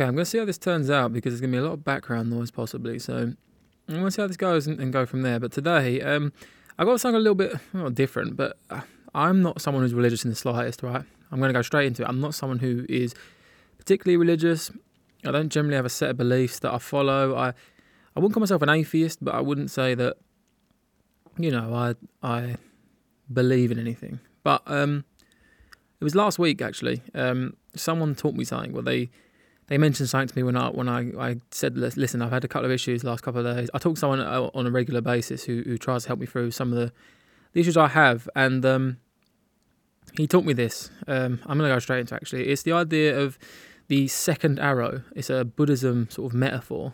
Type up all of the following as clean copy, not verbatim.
Okay, I'm going to see how this turns out because there's going to be a lot of background noise possibly. So I'm going to see how this goes and go from there. But today, I've got something a little bit not different, but I'm not someone who's religious in the slightest, right? I'm going to go straight into it. I'm not someone who is particularly religious. I don't generally have a set of beliefs that I follow. I wouldn't call myself an atheist, but I wouldn't say that, you know, I believe in anything. But it was last week, actually. Someone taught me something. Well, they mentioned something to me when I said, listen, I've had a couple of issues the last couple of days. I talk to someone on a regular basis who tries to help me through some of the issues I have. And he taught me this. I'm going to go straight into it, actually. It's the idea of the second arrow. It's a Buddhism sort of metaphor.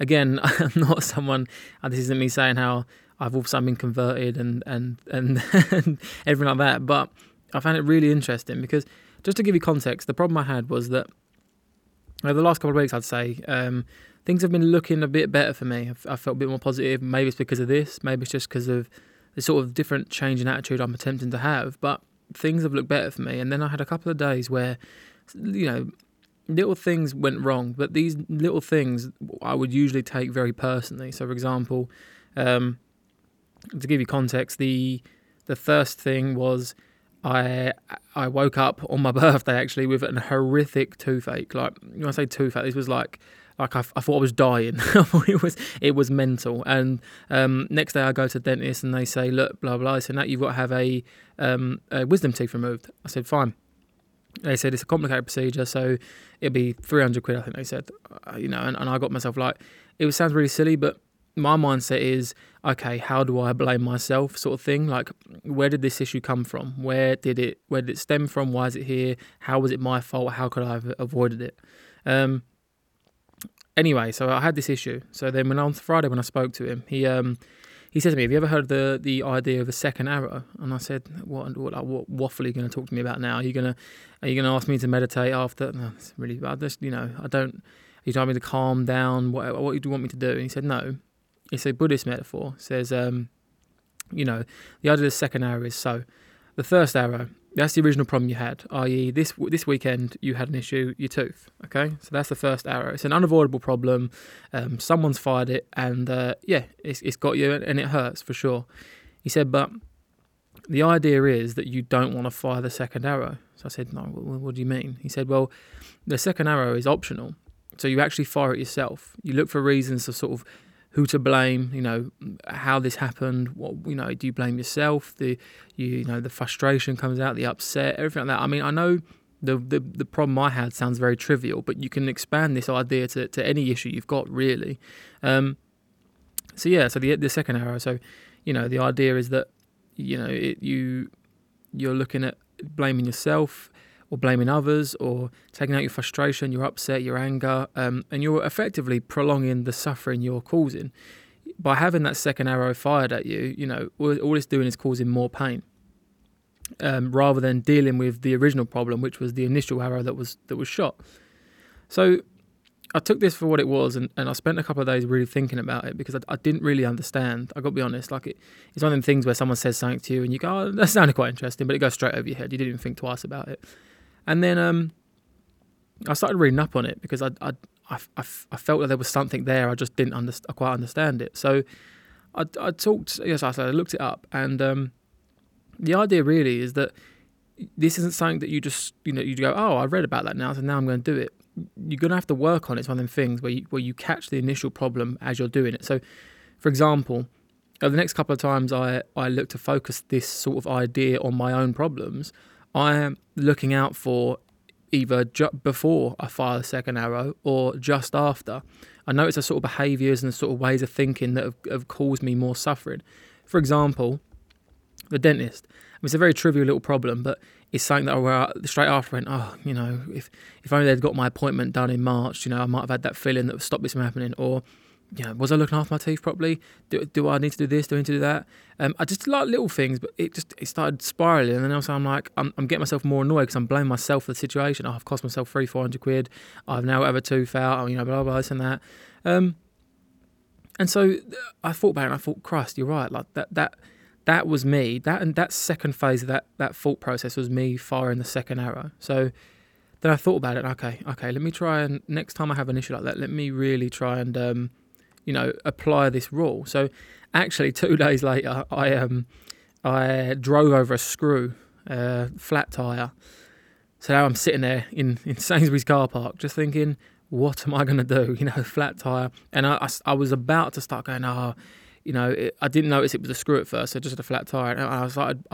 Again, I'm not someone, and this isn't me saying how I've also been converted and everything like that, but I found it really interesting because, just to give you context, the problem I had was that over the last couple of weeks, I'd say, things have been looking a bit better for me. I felt a bit more positive. Maybe it's because of this. Maybe it's just because of the sort of different change in attitude I'm attempting to have, but things have looked better for me. And then I had a couple of days where, you know, little things went wrong, but these little things I would usually take very personally. So, for example, to give you context, the first thing was I woke up on my birthday, actually, with an horrific toothache. Like, when I say toothache, this was like I thought I was dying. it was mental. And next day I go to the dentist and they say, look, blah, blah, so now you've got to have a wisdom tooth removed. I said, fine. They said it's a complicated procedure, so it'd be £300, I think they said, you know, and I got myself like, it sounds really silly, but my mindset is, okay, how do I blame myself sort of thing? Like, where did this issue come from? Where did it stem from? Why is it here? How was it my fault? How could I have avoided it? Anyway, so I had this issue. So then on Friday when I spoke to him, he said to me, have you ever heard of the idea of a second arrow? And I said, what waffle are you going to talk to me about now? Are you going to ask me to meditate after? No, it's really bad. Just, you know, I don't, you want me to calm down? What do you want me to do? And he said, no, it's a Buddhist metaphor. It says, you know, the idea of the second arrow is so. The first arrow, that's the original problem you had, i.e. this weekend you had an issue, your tooth, okay? So that's the first arrow. It's an unavoidable problem. Someone's fired it and, it's got you and it hurts for sure. He said, but the idea is that you don't want to fire the second arrow. So I said, no, what do you mean? He said, well, the second arrow is optional. So you actually fire it yourself. You look for reasons to sort of who to blame, you know, how this happened, what, you know, do you blame yourself, the frustration comes out, the upset, everything like that. I mean, I know the problem I had sounds very trivial, but you can expand this idea to any issue you've got, really. So the second arrow, so, you know, the idea is that, you know, you're looking at blaming yourself, or blaming others, or taking out your frustration, your upset, your anger, and you're effectively prolonging the suffering you're causing. By having that second arrow fired at you, you know, all it's doing is causing more pain, rather than dealing with the original problem, which was the initial arrow that was shot. So I took this for what it was, and I spent a couple of days really thinking about it because I didn't really understand. I got to be honest, like it's one of them things where someone says something to you and you go, oh, that sounded quite interesting, but it goes straight over your head. You didn't even think twice about it. And then I started reading up on it because I felt that there was something there. I just didn't quite understand it. So I looked it up. And the idea really is that this isn't something that you just, you know, you go, oh, I read about that now, so now I'm going to do it. You're going to have to work on it. It's one of them things where you catch the initial problem as you're doing it. So, for example, over the next couple of times I look to focus this sort of idea on my own problems, I am looking out for either before I fire the second arrow or just after. I notice the sort of behaviours and the sort of ways of thinking that have caused me more suffering. For example, the dentist. It's a very trivial little problem, but it's something that I were straight after went, oh, you know, if only they'd got my appointment done in March, you know, I might have had that feeling that would stop this from happening. Or, you know, was I looking after my teeth properly? Do I need to do this? Do I need to do that? I just like little things, but it started spiralling. And then also I'm like, I'm getting myself more annoyed because I'm blaming myself for the situation. Oh, I've cost myself £300-400. I've now have a tooth out, you know, blah, blah, this and that. And so I thought about it and I thought, Christ, you're right. Like that was me. That second phase of that thought process was me firing the second arrow. So Then I thought about it. Okay, let me try and next time I have an issue like that, let me really try and apply this rule. So actually, 2 days later, I drove over a screw, flat tire. So now I'm sitting there in Sainsbury's car park, just thinking, what am I going to do? Flat tire. And I was about to start going, I didn't notice it was a screw at first. So just had a flat tire. And I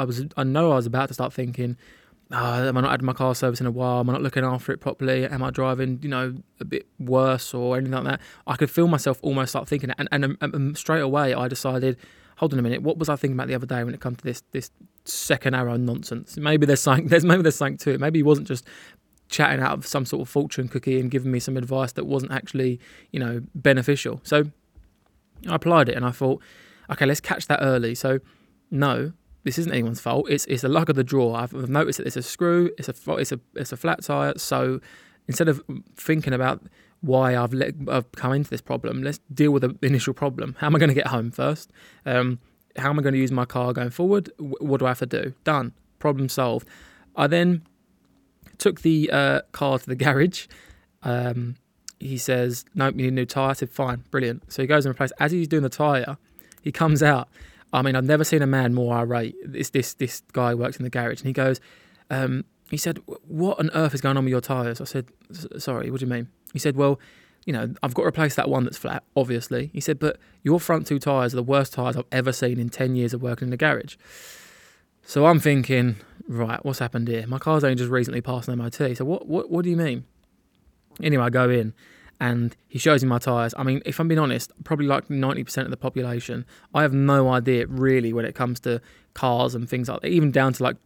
was about to start thinking, am I not having my car service in a while? Am I not looking after it properly? Am I driving, a bit worse or anything like that? I could feel myself almost start thinking that. And straight away, I decided, hold on a minute, what was I thinking about the other day when it comes to this second arrow nonsense? Maybe there's something to it. Maybe he wasn't just chatting out of some sort of fortune cookie and giving me some advice that wasn't actually, beneficial. So I applied it and I thought, okay, let's catch that early. So no, this isn't anyone's fault. It's the luck of the draw. I've noticed that it's a screw, it's a flat tire. So instead of thinking about why I've come into this problem, let's deal with the initial problem. How am I going to get home first? How am I going to use my car going forward? What do I have to do? Done. Problem solved. I then took the car to the garage. He says, nope, you need a new tyre. I said, fine, brilliant. So he goes and replaces. As he's doing the tyre, he comes out. I mean, I've never seen a man more irate. This guy works in the garage. And he goes, he said, what on earth is going on with your tyres? I said, sorry, what do you mean? He said, well, I've got to replace that one that's flat, obviously. He said, but your front two tyres are the worst tyres I've ever seen in 10 years of working in the garage. So I'm thinking, right, what's happened here? My car's only just recently passed an MOT. So what do you mean? Anyway, I go in and he shows me my tyres. I mean, if I'm being honest, probably like 90% of the population, I have no idea really when it comes to cars and things like that, even down to like,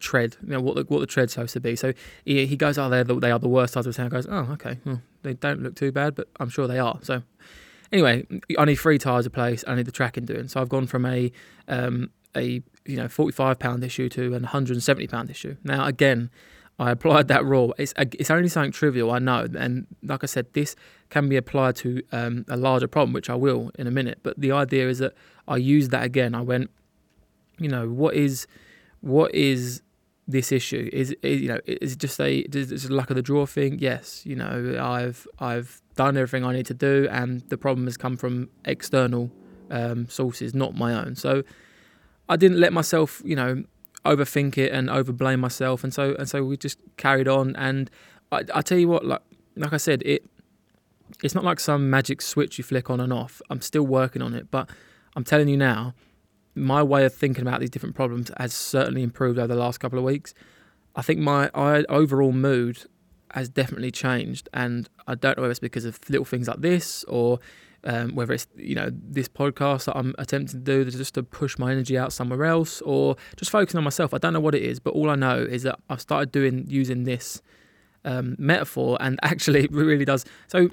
tread, what the tread's supposed to be. So he goes, oh, they are the worst tyres of town. I goes, oh, okay, well, they don't look too bad, but I'm sure they are. So anyway, I need 3 tyres replaced. I need the tracking doing. So I've gone from a £45 issue to an £170 issue. Now, again, I applied that rule. It's only something trivial, I know. And like I said, this can be applied to a larger problem, which I will in a minute. But the idea is that I used that again. I went, what is this issue? Is it just a luck of the draw thing? Yes, I've done everything I need to do, and the problem has come from external sources, not my own. So I didn't let myself, overthink it and overblame myself, and so we just carried on. And I tell you what, like I said, it's not like some magic switch you flick on and off. I'm still working on it, but I'm telling you now, my way of thinking about these different problems has certainly improved over the last couple of weeks. I think my overall mood has definitely changed, and I don't know whether it's because of little things like this or whether it's, this podcast that I'm attempting to do just to push my energy out somewhere else or just focusing on myself. I don't know what it is, but all I know is that I've started using this metaphor, and actually it really does. So,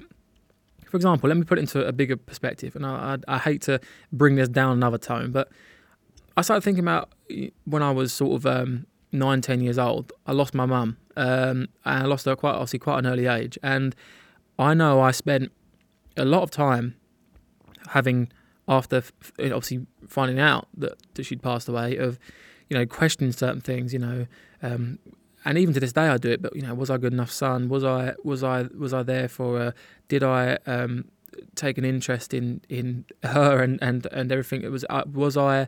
for example, let me put it into a bigger perspective, and I hate to bring this down another tone, but I started thinking about when I was sort of 9, 10 years old, I lost my mum, and I lost her quite an early age, and I know I spent a lot of time obviously finding out that she'd passed away, of, questioning certain things, and even to this day I do it, but, was I a good enough son? Was I there for her? Did I take an interest in her and everything? It was I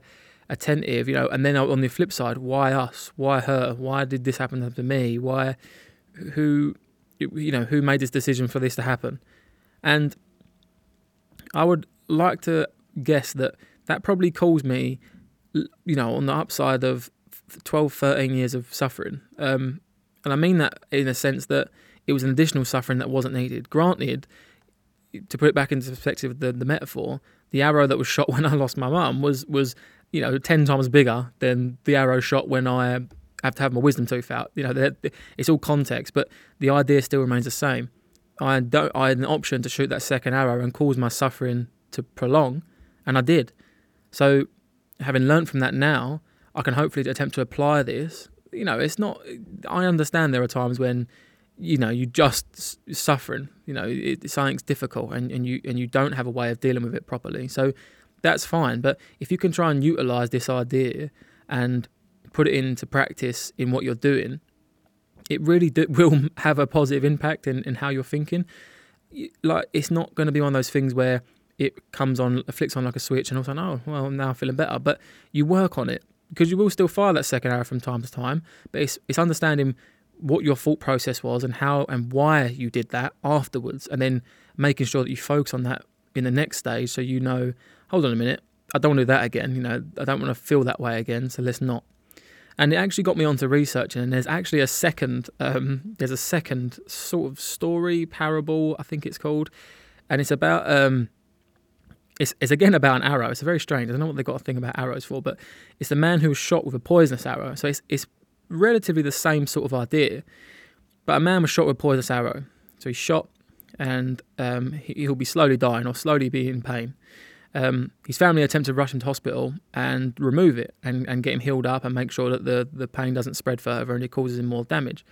attentive, and then on the flip side, why us? Why her? Why did this happen to me? Why, who made this decision for this to happen? And I would like to guess that probably caused me, on the upside of 12, 13 years of suffering. And I mean that in a sense that it was an additional suffering that wasn't needed. Granted, to put it back into perspective, the metaphor, the arrow that was shot when I lost my mum was 10 times bigger than the arrow shot when I have to have my wisdom tooth out. It's all context, but the idea still remains the same. I had an option to shoot that second arrow and cause my suffering to prolong, and I did. So, having learned from that now, I can hopefully attempt to apply this. It's not. I understand there are times when, you're just suffering. Something's difficult, and you don't have a way of dealing with it properly. So, that's fine. But if you can try and utilize this idea and put it into practice in what you're doing, it really will have a positive impact in how you're thinking. Like, it's not going to be one of those things where it comes on, flicks on like a switch, and all of a sudden, oh, well, now I'm feeling better. But you work on it, because you will still fire that second arrow from time to time. But it's understanding what your thought process was and how and why you did that afterwards, and then making sure that you focus on that in the next stage, so you know, hold on a minute, I don't want to do that again. You know, I don't want to feel that way again, so let's not. And it actually got me onto researching, and there's actually a second, there's a second sort of story, parable, I think it's called, and it's about, it's again about an arrow. It's very strange. I don't know what they've got a thing about arrows for, but it's the man who was shot with a poisonous arrow. So it's relatively the same sort of idea, but a man was shot with a poisonous arrow. So he's shot, and he'll be slowly dying or slowly be in pain. His family attempt to rush him to hospital and remove it and get him healed up and make sure that the pain doesn't spread further and it causes him more damage.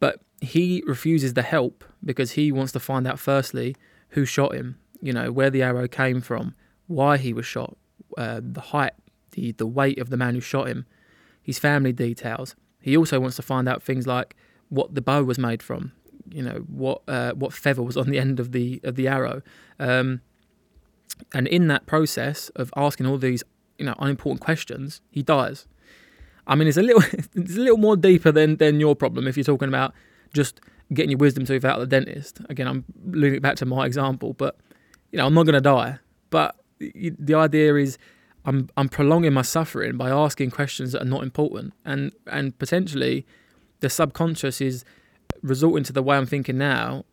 But he refuses the help because he wants to find out, firstly, who shot him, you know, where the arrow came from, why he was shot, the height, the weight of the man who shot him, his family details. He also wants to find out things like what the bow was made from, you know, what feather was on the end of the arrow. And in that process of asking all these, you know, unimportant questions, he dies. I mean, it's a little more deeper than your problem if you're talking about just getting your wisdom tooth out of the dentist. Again, I'm leading it back to my example, but, you know, I'm not going to die. But the idea is I'm prolonging my suffering by asking questions that are not important. And potentially the subconscious is resorting to the way I'm thinking now,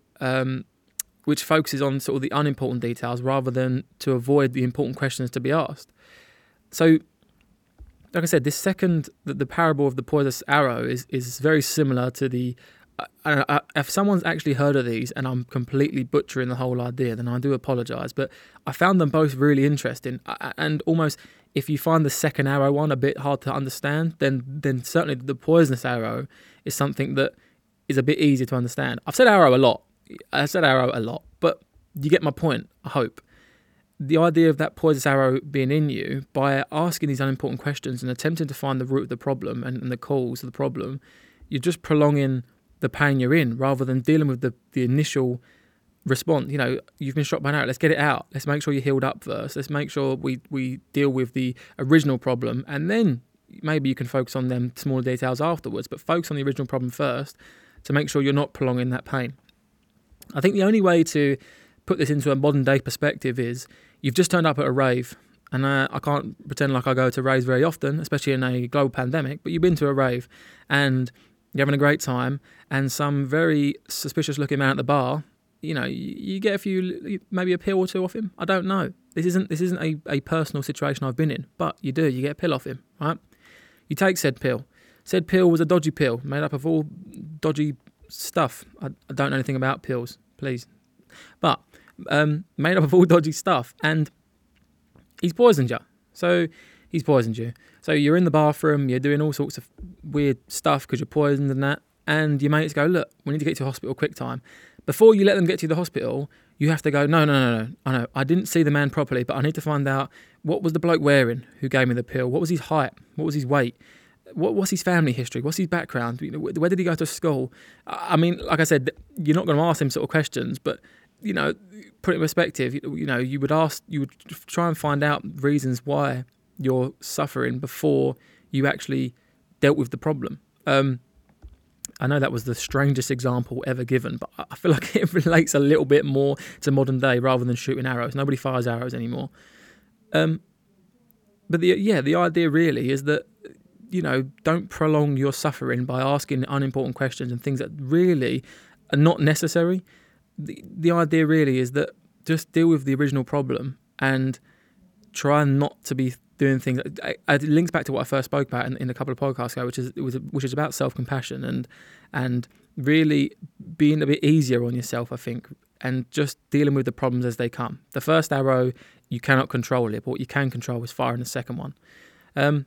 which focuses on sort of the unimportant details rather than to avoid the important questions to be asked. So, like I said, this second, the parable of the poisonous arrow is very similar to the... if someone's actually heard of these and I'm completely butchering the whole idea, then I do apologise. But I found them both really interesting. And almost, if you find the second arrow one a bit hard to understand, then certainly the poisonous arrow is something that is a bit easier to understand. I said arrow a lot, but you get my point, I hope. The idea of that poisonous arrow being in you, by asking these unimportant questions and attempting to find the root of the problem and the cause of the problem, you're just prolonging the pain you're in rather than dealing with the initial response. You know, you've been shot by an arrow, let's get it out. Let's make sure you're healed up first. Let's make sure we deal with the original problem, and then maybe you can focus on them smaller details afterwards, but focus on the original problem first to make sure you're not prolonging that pain. I think the only way to put this into a modern day perspective is you've just turned up at a rave, and I can't pretend like I go to raves very often, especially in a global pandemic, but you've been to a rave and you're having a great time, and some very suspicious looking man at the bar, you know, you get a few, maybe a pill or two off him. I don't know. This isn't a personal situation I've been in, but you do, you get a pill off him, right? You take said pill. Said pill was a dodgy pill made up of all dodgy stuff. I don't know anything about pills, please. But made up of all dodgy stuff, and he's poisoned you. So he's poisoned you. So you're in the bathroom, you're doing all sorts of weird stuff because you're poisoned and that, and your mates go, look, we need to get you to hospital quick time. Before you let them get to the hospital, you have to go, no, I know, I didn't see the man properly, but I need to find out what was the bloke wearing who gave me the pill? What was his height? What was his weight? What's his family history? What's his background? Where did he go to school? I mean, like I said, you're not going to ask him sort of questions, but, you know, put it in perspective, you know, you would try and find out reasons why you're suffering before you actually dealt with the problem. I know that was the strangest example ever given, but I feel like it relates a little bit more to modern day rather than shooting arrows. Nobody fires arrows anymore. But the idea really is that, you know, don't prolong your suffering by asking unimportant questions and things that really are not necessary. The idea really is that just deal with the original problem and try not to be doing things. It links back to what I first spoke about in a couple of podcasts ago, which is about self-compassion and really being a bit easier on yourself, I think, and just dealing with the problems as they come. The first arrow, you cannot control it, but what you can control is firing the second one. And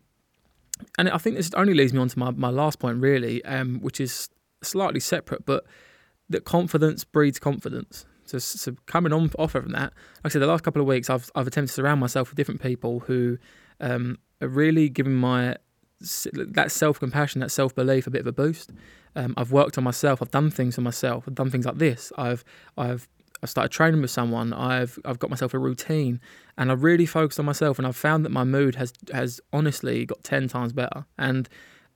I think this only leads me on to my last point, really, which is slightly separate, but that confidence breeds confidence. So coming on off from that, like I said, the last couple of weeks, I've attempted to surround myself with different people who are really giving that self-compassion, that self-belief a bit of a boost. I've worked on myself. I've done things for myself. I've done things like this. I've started training with someone. I've got myself a routine, and I really focused on myself. And I've found that my mood has honestly got 10 times better. And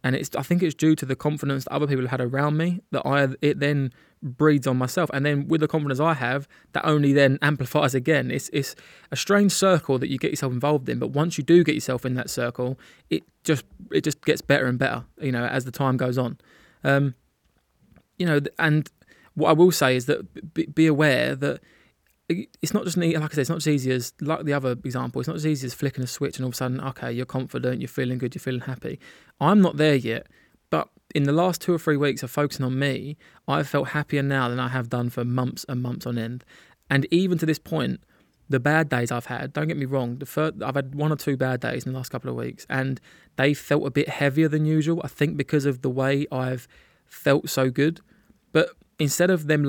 I think it's due to the confidence that other people have had around me that it then breeds on myself. And then with the confidence I have, that only then amplifies again. It's a strange circle that you get yourself involved in, but once you do get yourself in that circle, it just gets better and better, you know, as the time goes on. You know, and what I will say is that be aware that it's not just, like I said, it's not as easy as, like the other example, it's not as easy as flicking a switch and all of a sudden, okay, you're confident, you're feeling good, you're feeling happy. I'm not there yet, but in the last 2 or 3 weeks of focusing on me, I've felt happier now than I have done for months and months on end. And even to this point, the bad days I've had, don't get me wrong, I've had 1 or 2 bad days in the last couple of weeks, and they felt a bit heavier than usual, I think because of the way I've felt so good. But instead of them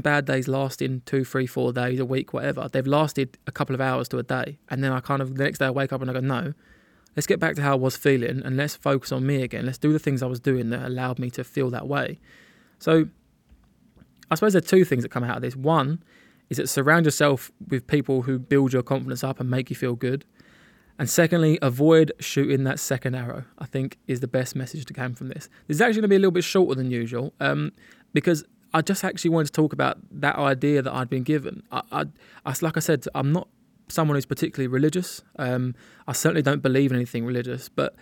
bad days lasting 2, 3, 4 days, a week, whatever, they've lasted a couple of hours to a day. And then the next day I wake up and I go, no, let's get back to how I was feeling and let's focus on me again. Let's do the things I was doing that allowed me to feel that way. So I suppose there are 2 things that come out of this. One is that surround yourself with people who build your confidence up and make you feel good. And secondly, avoid shooting that second arrow, I think, is the best message that came from this. This is actually going to be a little bit shorter than usual, because I just actually wanted to talk about that idea that I'd been given. Like I said, I'm not someone who's particularly religious. I certainly don't believe in anything religious, but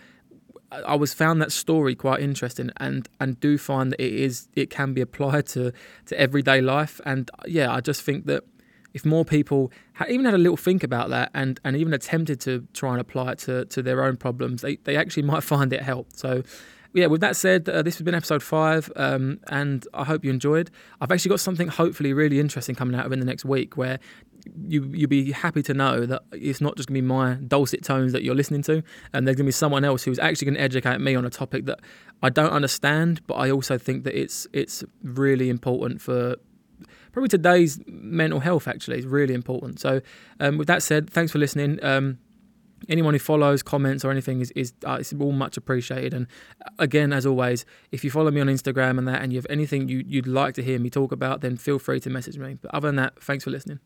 I found that story quite interesting, and do find that it can be applied to everyday life. And yeah, I just think that if more people even had a little think about that and even attempted to try and apply it to their own problems, they actually might find it helped. So yeah, with that said, this has been episode 5, and I hope you enjoyed. I've actually got something hopefully really interesting coming out in the next week where you'll be happy to know that it's not just going to be my dulcet tones that you're listening to, and there's going to be someone else who's actually going to educate me on a topic that I don't understand, but I also think that it's really important for probably today's mental health, actually, is really important. So with that said, thanks for listening. Anyone who follows, comments or anything is it's all much appreciated. And again, as always, if you follow me on Instagram and you have anything you'd like to hear me talk about, then feel free to message me. But other than that, thanks for listening.